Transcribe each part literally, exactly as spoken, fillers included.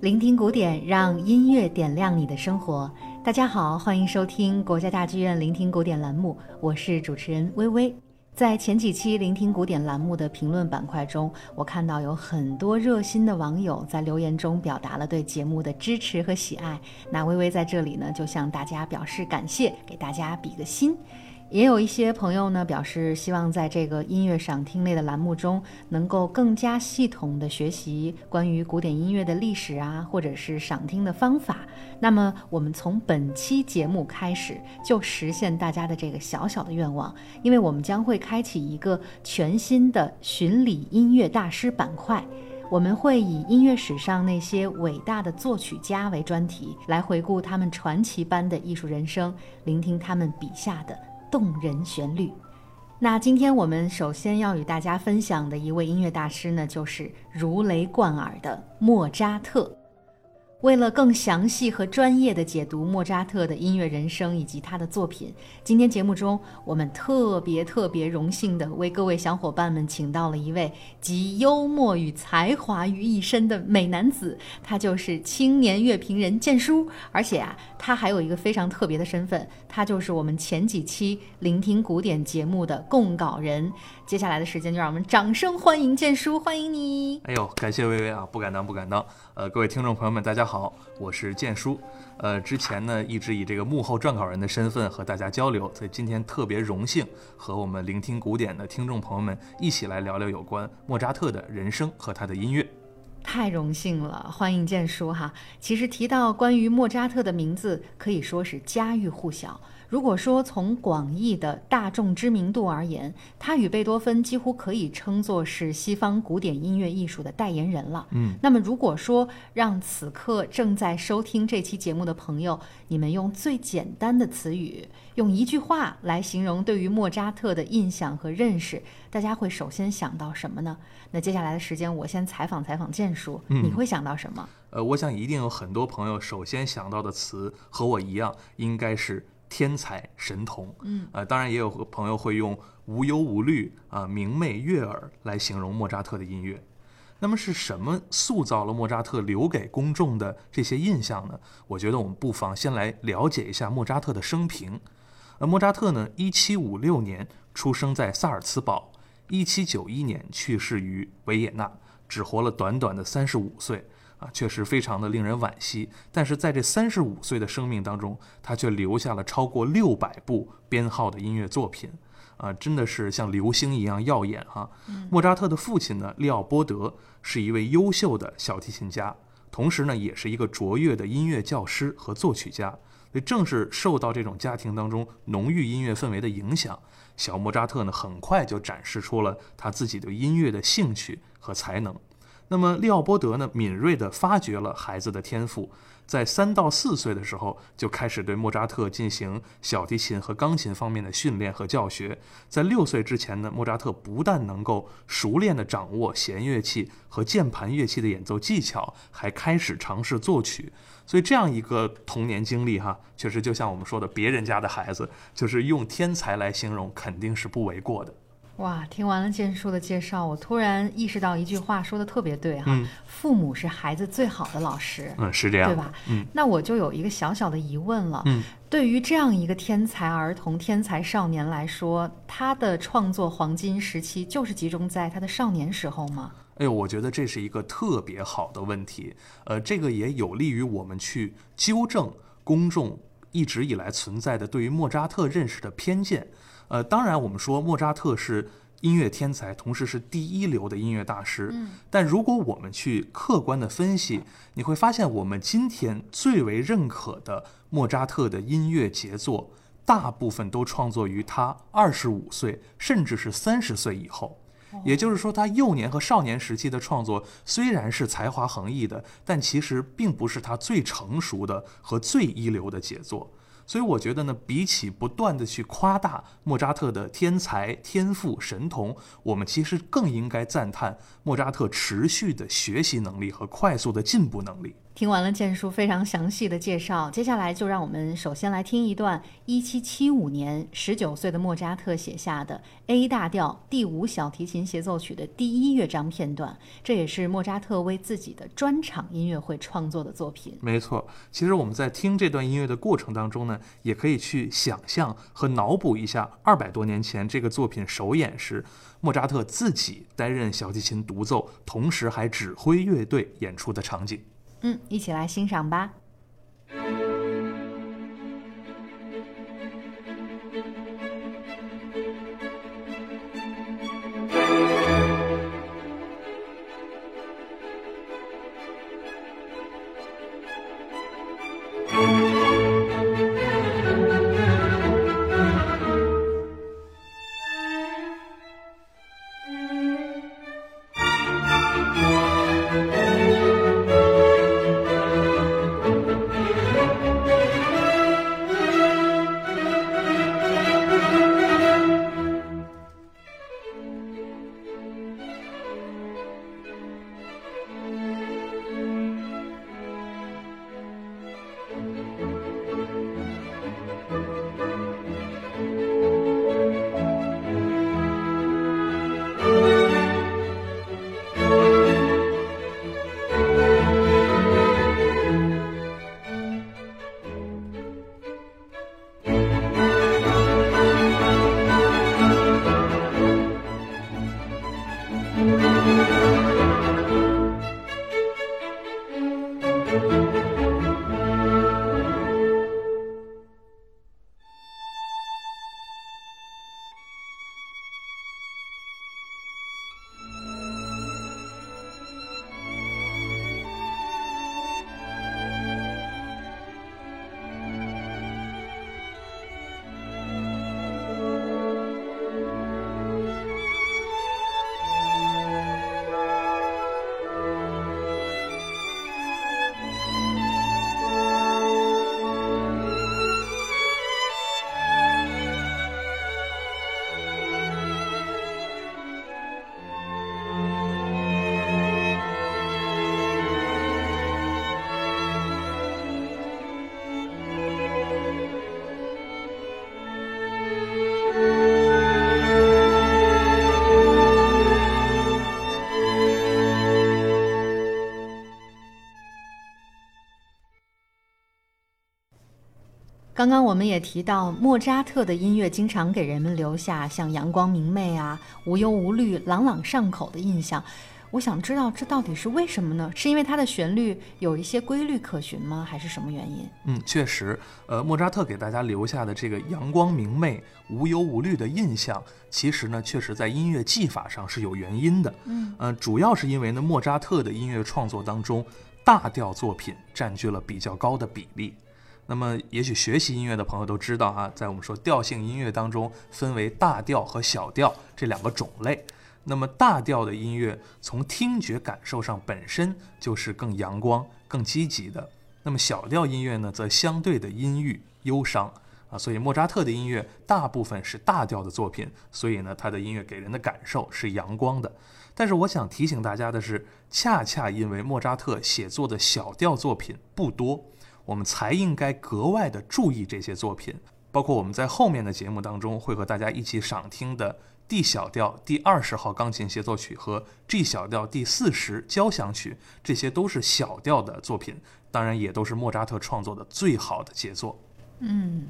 聆听古典，让音乐点亮你的生活。大家好，欢迎收听国家大剧院聆听古典栏目，我是主持人微微。在前几期聆听古典栏目的评论板块中，我看到有很多热心的网友在留言中表达了对节目的支持和喜爱，那微微在这里呢就向大家表示感谢，给大家比个心。也有一些朋友呢表示希望在这个音乐赏听类的栏目中能够更加系统的学习关于古典音乐的历史啊，或者是赏听的方法。那么我们从本期节目开始就实现大家的这个小小的愿望，因为我们将会开启一个全新的巡礼音乐大师板块，我们会以音乐史上那些伟大的作曲家为专题，来回顾他们传奇般的艺术人生，聆听他们笔下的动人旋律。那今天我们首先要与大家分享的一位音乐大师呢，就是如雷贯耳的莫扎特。为了更详细和专业的解读莫扎特的音乐人生以及他的作品，今天节目中我们特别特别荣幸的为各位小伙伴们请到了一位集幽默与才华于一身的美男子，他就是青年乐评人建叔。而且啊，他还有一个非常特别的身份，他就是我们前几期聆听古典节目的供稿人。接下来的时间就让我们掌声欢迎建叔，欢迎你。哎呦，感谢薇薇啊，不敢当不敢当。呃，各位听众朋友们，大家好，我是建叔。呃，之前呢一直以这个幕后撰稿人的身份和大家交流，所以今天特别荣幸和我们聆听古典的听众朋友们一起来聊聊有关莫扎特的人生和他的音乐。太荣幸了，欢迎建叔哈。其实提到关于莫扎特的名字，可以说是家喻户晓。如果说从广义的大众知名度而言，他与贝多芬几乎可以称作是西方古典音乐艺术的代言人了。嗯，那么如果说让此刻正在收听这期节目的朋友，你们用最简单的词语，用一句话来形容对于莫扎特的印象和认识，大家会首先想到什么呢？那接下来的时间，我先采访采访建叔，嗯，你会想到什么？呃，我想一定有很多朋友首先想到的词和我一样，应该是天才神童。嗯，呃，当然也有朋友会用无忧无虑啊、呃、明媚悦耳来形容莫扎特的音乐。那么是什么塑造了莫扎特留给公众的这些印象呢？我觉得我们不妨先来了解一下莫扎特的生平。呃，莫扎特呢，一七五六年出生在萨尔茨堡，一七九一年去世于维也纳，只活了短短的三十五岁。啊，确实非常的令人惋惜，但是在这三十五岁的生命当中，他却留下了超过六百部编号的音乐作品，啊，真的是像流星一样耀眼哈、啊嗯。莫扎特的父亲呢，利奥波德是一位优秀的小提琴家，同时呢，也是一个卓越的音乐教师和作曲家。所以正是受到这种家庭当中浓郁音乐氛围的影响，小莫扎特呢，很快就展示出了他自己对音乐的兴趣和才能。那么利奥波德呢，敏锐地发掘了孩子的天赋，在三到四岁的时候就开始对莫扎特进行小提琴和钢琴方面的训练和教学。在六岁之前呢，莫扎特不但能够熟练地掌握弦乐器和键盘乐器的演奏技巧，还开始尝试作曲。所以这样一个童年经历哈，确实就像我们说的别人家的孩子，就是用天才来形容肯定是不为过的。哇，听完了建叔的介绍，我突然意识到一句话说的特别对哈、啊嗯，父母是孩子最好的老师，嗯，是这样，对吧？嗯，那我就有一个小小的疑问了，嗯，对于这样一个天才儿童、天才少年来说，他的创作黄金时期就是集中在他的少年时候吗？哎呦，我觉得这是一个特别好的问题，呃，这个也有利于我们去纠正公众一直以来存在的对于莫扎特认识的偏见。呃，当然，我们说莫扎特是音乐天才，同时是第一流的音乐大师。嗯，但如果我们去客观的分析，你会发现我们今天最为认可的莫扎特的音乐杰作，大部分都创作于他二十五岁，甚至是三十岁以后。也就是说，他幼年和少年时期的创作虽然是才华横溢的，但其实并不是他最成熟的和最一流的杰作。所以我觉得呢，比起不断的去夸大莫扎特的天才、天赋、神童，我们其实更应该赞叹莫扎特持续的学习能力和快速的进步能力。听完了建叔非常详细的介绍，接下来就让我们首先来听一段一七七五年十九岁的莫扎特写下的 A 大调第五小提琴协奏曲的第一乐章片段，这也是莫扎特为自己的专场音乐会创作的作品。没错，其实我们在听这段音乐的过程当中呢，也可以去想象和脑补一下二百多年前这个作品首演时，莫扎特自己担任小提琴独奏，同时还指挥乐队演出的场景。嗯，一起来欣赏吧。刚刚我们也提到，莫扎特的音乐经常给人们留下像阳光明媚啊、无忧无虑、朗朗上口的印象。我想知道这到底是为什么呢？是因为它的旋律有一些规律可循吗？还是什么原因？嗯，确实，呃，莫扎特给大家留下的这个阳光明媚、无忧无虑的印象，其实呢，确实在音乐技法上是有原因的。嗯，呃，主要是因为呢，莫扎特的音乐创作当中，大调作品占据了比较高的比例。那么也许学习音乐的朋友都知道啊，在我们说调性音乐当中分为大调和小调这两个种类。那么大调的音乐从听觉感受上本身就是更阳光更积极的，那么小调音乐呢则相对的阴郁忧伤啊，所以莫扎特的音乐大部分是大调的作品，所以呢他的音乐给人的感受是阳光的。但是我想提醒大家的是，恰恰因为莫扎特写作的小调作品不多，我们才应该格外的注意这些作品，包括我们在后面的节目当中会和大家一起赏听的 D 小调第二十号钢琴协奏曲和 G 小调第四十交响曲，这些都是小调的作品，当然也都是莫扎特创作的最好的杰作。嗯，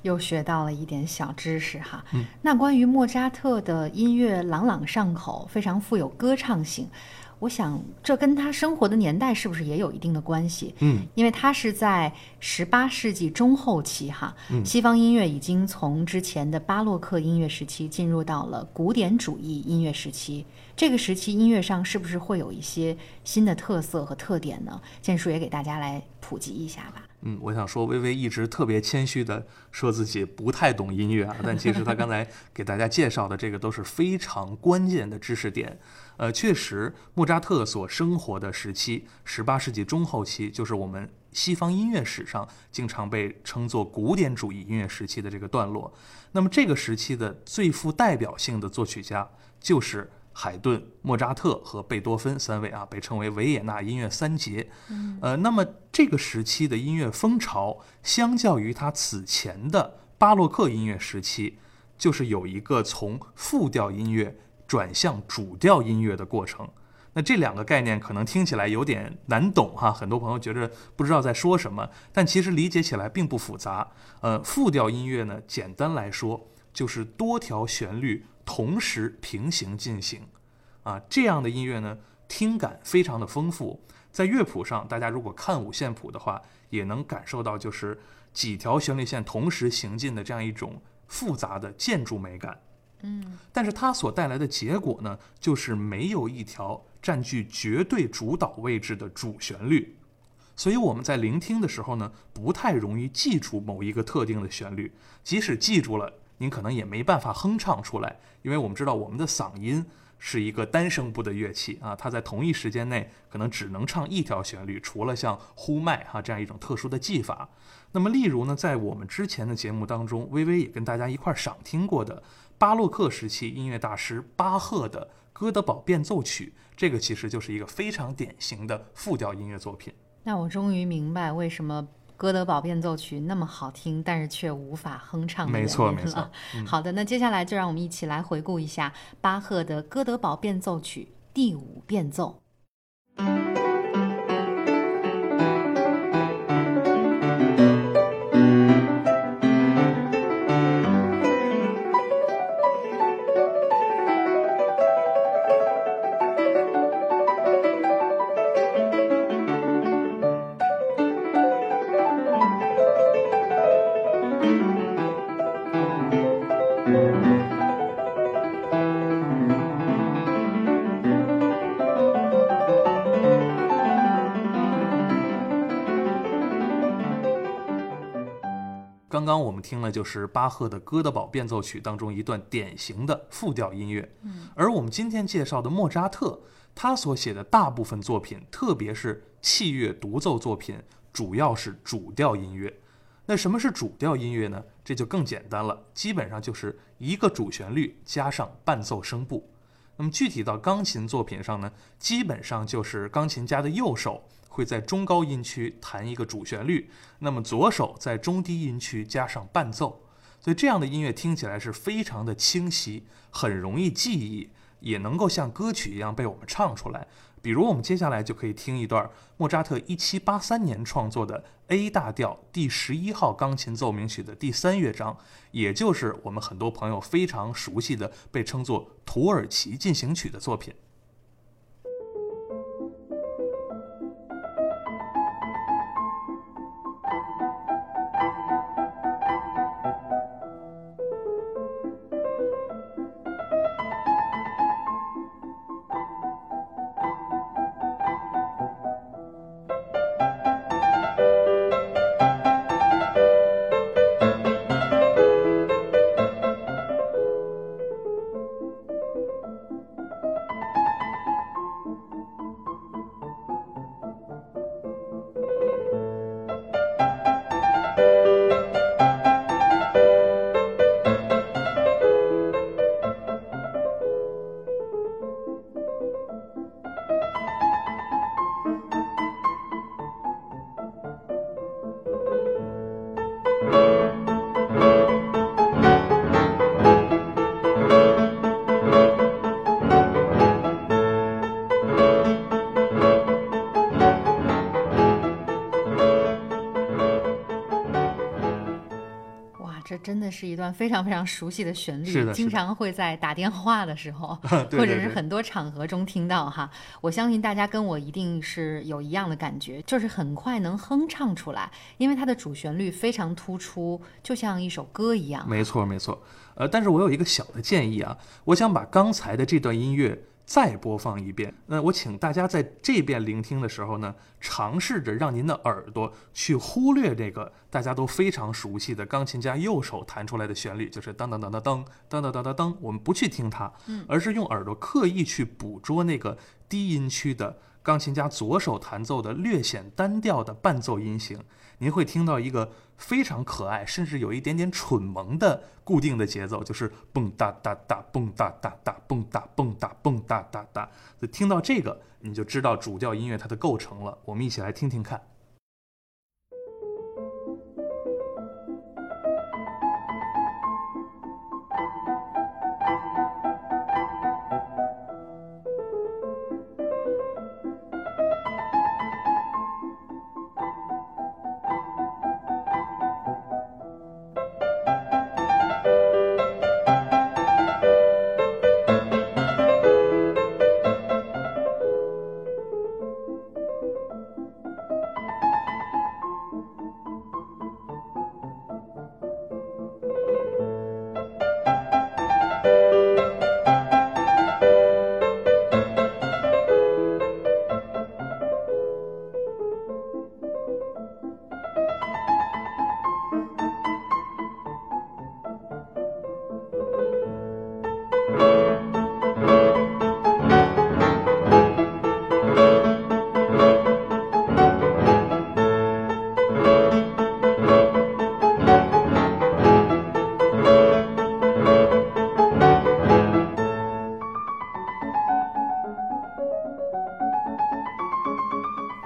又学到了一点小知识哈。嗯，那关于莫扎特的音乐朗朗上口，非常富有歌唱性。我想这跟他生活的年代是不是也有一定的关系？嗯，因为他是在十八世纪中后期哈、嗯，西方音乐已经从之前的巴洛克音乐时期进入到了古典主义音乐时期。这个时期音乐上是不是会有一些新的特色和特点呢？建叔也给大家来普及一下吧。嗯，我想说，薇薇一直特别谦虚的说自己不太懂音乐啊，但其实她刚才给大家介绍的这个都是非常关键的知识点。呃，确实，莫扎特所生活的时期，十八世纪中后期，就是我们西方音乐史上经常被称作古典主义音乐时期的这个段落。那么这个时期的最富代表性的作曲家就是海顿、莫扎特和贝多芬三位啊，被称为维也纳音乐三杰。嗯、呃，那么这个时期的音乐风潮，相较于它此前的巴洛克音乐时期，就是有一个从复调音乐转向主调音乐的过程。那这两个概念可能听起来有点难懂哈，很多朋友觉得不知道在说什么，但其实理解起来并不复杂。呃，复调音乐呢，简单来说就是多条旋律同时平行进行，啊，这样的音乐呢，听感非常的丰富。在乐谱上，大家如果看五线谱的话，也能感受到就是几条旋律线同时行进的这样一种复杂的建筑美感。嗯，但是它所带来的结果呢，就是没有一条占据绝对主导位置的主旋律，所以我们在聆听的时候呢，不太容易记住某一个特定的旋律，即使记住了，您可能也没办法哼唱出来，因为我们知道我们的嗓音是一个单声部的乐器啊，它在同一时间内可能只能唱一条旋律，除了像呼麦哈、啊、这样一种特殊的技法。那么例如呢，在我们之前的节目当中，薇薇也跟大家一块赏听过的巴洛克时期音乐大师巴赫的哥德堡变奏曲，这个其实就是一个非常典型的复调音乐作品。那我终于明白为什么哥德堡变奏曲那么好听，但是却无法哼唱的原因了。没错，没错。嗯、好的，那接下来就让我们一起来回顾一下巴赫的哥德堡变奏曲第五变奏。刚刚我们听了就是巴赫的哥德堡变奏曲当中一段典型的复调音乐，而我们今天介绍的莫扎特，他所写的大部分作品，特别是器乐独奏作品，主要是主调音乐。那什么是主调音乐呢？这就更简单了，基本上就是一个主旋律加上伴奏声部。那么具体到钢琴作品上呢，基本上就是钢琴家的右手会在中高音区弹一个主旋律，那么左手在中低音区加上伴奏，所以这样的音乐听起来是非常的清晰，很容易记忆，也能够像歌曲一样被我们唱出来。比如我们接下来就可以听一段莫扎特一七八三年创作的 A 大调第十一号钢琴奏鸣曲的第三乐章，也就是我们很多朋友非常熟悉的被称作土耳其进行曲的作品。真的是一段非常非常熟悉的旋律，是的是的，经常会在打电话的时候对对对，或者是很多场合中听到哈。我相信大家跟我一定是有一样的感觉，就是很快能哼唱出来，因为它的主旋律非常突出，就像一首歌一样。没错没错，呃，但是我有一个小的建议啊，我想把刚才的这段音乐再播放一遍。那我请大家在这边聆听的时候呢，尝试着让您的耳朵去忽略这个大家都非常熟悉的钢琴家右手弹出来的旋律，就是当当当当当当当当当当，我们不去听它，而是用耳朵刻意去捕捉那个低音区的钢琴家左手弹奏的略显单调的伴奏音型，您会听到一个非常可爱，甚至有一点点蠢萌的固定的节奏，就是蹦哒哒哒蹦哒哒哒蹦哒蹦哒蹦哒哒哒。所以听到这个，你就知道主调音乐它的构成了。我们一起来听听看。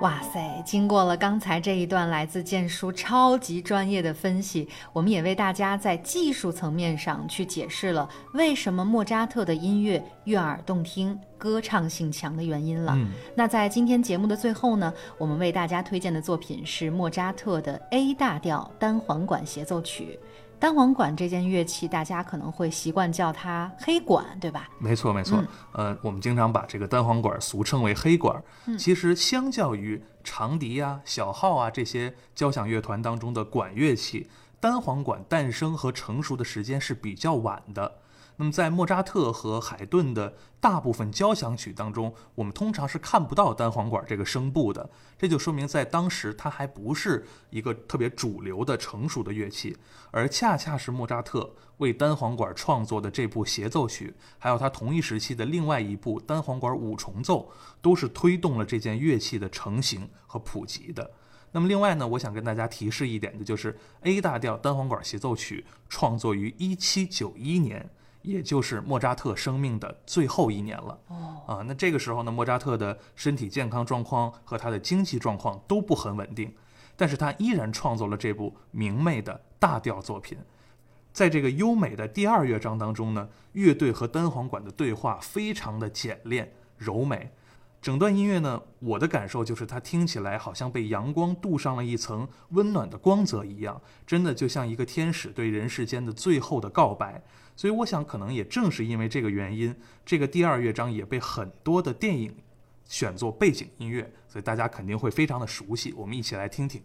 哇塞！经过了刚才这一段来自建叔超级专业的分析，我们也为大家在技术层面上去解释了为什么莫扎特的音乐悦耳动听、歌唱性强的原因了。嗯、那在今天节目的最后呢，我们为大家推荐的作品是莫扎特的 A 大调单簧管协奏曲。 单簧管这件乐器，大家可能会习惯叫它黑管，对吧？没错，没错。嗯、呃，我们经常把这个单簧管俗称为黑管。嗯、其实，相较于长笛啊、小号啊这些交响乐团当中的管乐器，单簧管诞生和成熟的时间是比较晚的。那么，在莫扎特和海顿的大部分交响曲当中，我们通常是看不到单簧管这个声部的。这就说明，在当时它还不是一个特别主流的成熟的乐器，而恰恰是莫扎特为单簧管创作的这部协奏曲，还有他同一时期的另外一部单簧管五重奏，都是推动了这件乐器的成型和普及的。那么，另外呢，我想跟大家提示一点的就是 ，A 大调单簧管协奏曲创作于一七九一年。 也就是莫扎特生命的最后一年了。哦，啊，那这个时候呢，莫扎特的身体健康状况和他的经济状况都不很稳定，但是他依然创作了这部明媚的大调作品。在这个优美的第二乐章当中呢，乐队和单簧管的对话非常的简练柔美。整段音乐呢，我的感受就是它听起来好像被阳光镀上了一层温暖的光泽一样，真的就像一个天使对人世间的最后的告白。 所以我想，可能也正是因为这个原因，这个第二乐章也被很多的电影选作背景音乐，所以大家肯定会非常的熟悉。我们一起来听听。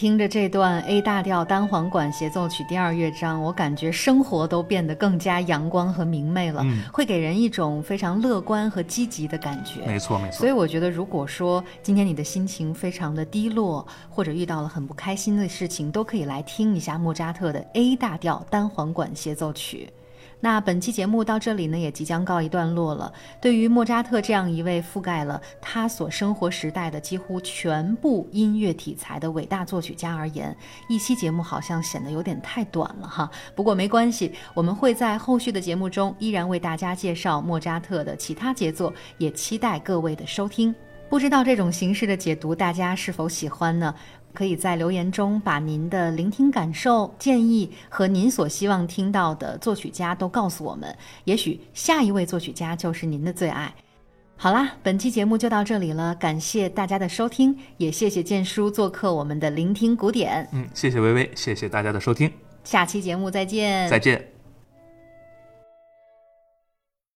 听着这段 A 大调单簧管协奏曲第二乐章，我感觉生活都变得更加阳光和明媚了、嗯、会给人一种非常乐观和积极的感觉。没错没错。所以我觉得如果说今天你的心情非常的低落，或者遇到了很不开心的事情，都可以来听一下莫扎特的 A 大调单簧管协奏曲。那本期节目到这里呢，也即将告一段落了。对于莫扎特这样一位覆盖了他所生活时代的几乎全部音乐题材的伟大作曲家而言，一期节目好像显得有点太短了哈。不过没关系，我们会在后续的节目中依然为大家介绍莫扎特的其他杰作，也期待各位的收听。不知道这种形式的解读大家是否喜欢呢？可以在留言中把您的聆听感受、建议和您所希望听到的作曲家都告诉我们，也许下一位作曲家就是您的最爱。好啦，本期节目就到这里了，感谢大家的收听，也谢谢建叔做客我们的聆听古典。嗯，谢谢薇薇，谢谢大家的收听，下期节目再见。再见。